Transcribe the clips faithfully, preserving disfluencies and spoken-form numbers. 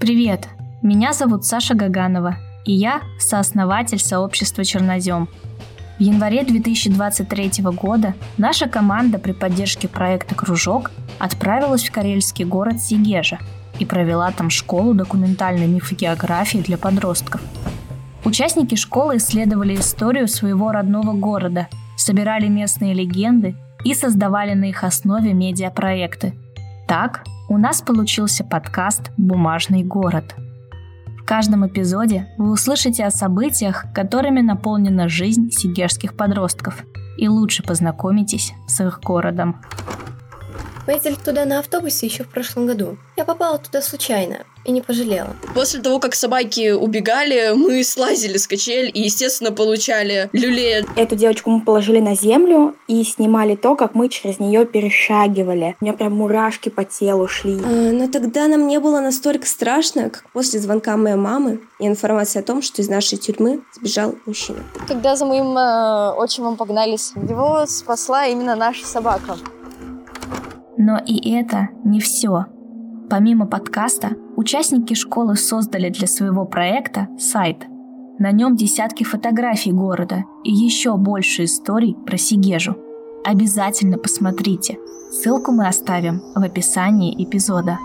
Привет! Меня зовут Саша Гаганова, и я сооснователь сообщества «Чернозём». В январе две тысячи двадцать третьего года наша команда при поддержке проекта «Кружок» отправилась в карельский город Сегежа и провела там школу документальной мифогеографии для подростков. Участники школы исследовали историю своего родного города, собирали местные легенды и создавали на их основе медиапроекты. Так у нас получился подкаст «Бумажный город». В каждом эпизоде вы услышите о событиях, которыми наполнена жизнь сегежских подростков, и лучше познакомитесь с их городом. Мы ездили туда на автобусе еще в прошлом году. Я попала туда случайно и не пожалела. После того, как собаки убегали, мы слазили с качель и, естественно, получали люлей. Эту девочку мы положили на землю и снимали то, как мы через нее перешагивали. У меня прям мурашки по телу шли. А, но тогда нам не было настолько страшно, как после звонка моей мамы и информации о том, что из нашей тюрьмы сбежал мужчина. Когда за моим э, отчимом погнались, его спасла именно наша собака. Но и это не все. Помимо подкаста, участники школы создали для своего проекта сайт. На нем десятки фотографий города и еще больше историй про Сегежу. Обязательно посмотрите. Ссылку мы оставим в описании эпизода.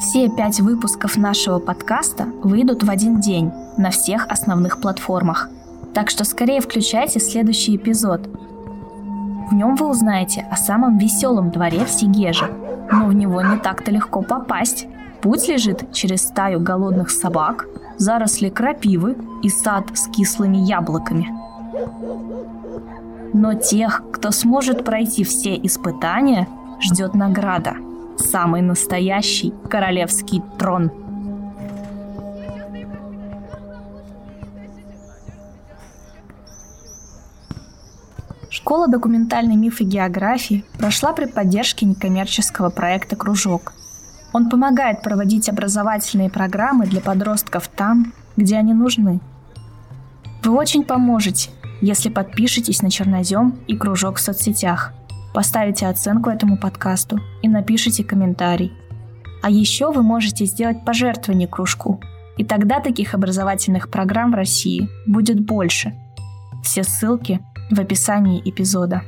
Все пять выпусков нашего подкаста выйдут в один день на всех основных платформах. Так что скорее включайте следующий эпизод. В нем вы узнаете о самом веселом дворе в Сегеже, но в него не так-то легко попасть. Путь лежит через стаю голодных собак, заросли крапивы и сад с кислыми яблоками. Но тех, кто сможет пройти все испытания, ждет награда. Самый настоящий королевский трон. Школа документальной мифогеографии прошла при поддержке некоммерческого проекта «Кружок». Он помогает проводить образовательные программы для подростков там, где они нужны. Вы очень поможете, если подпишетесь на «Чернозём» и «Кружок» в соцсетях, поставите оценку этому подкасту и напишите комментарий. А еще вы можете сделать пожертвование кружку, и тогда таких образовательных программ в России будет больше. Все ссылки в описании эпизода.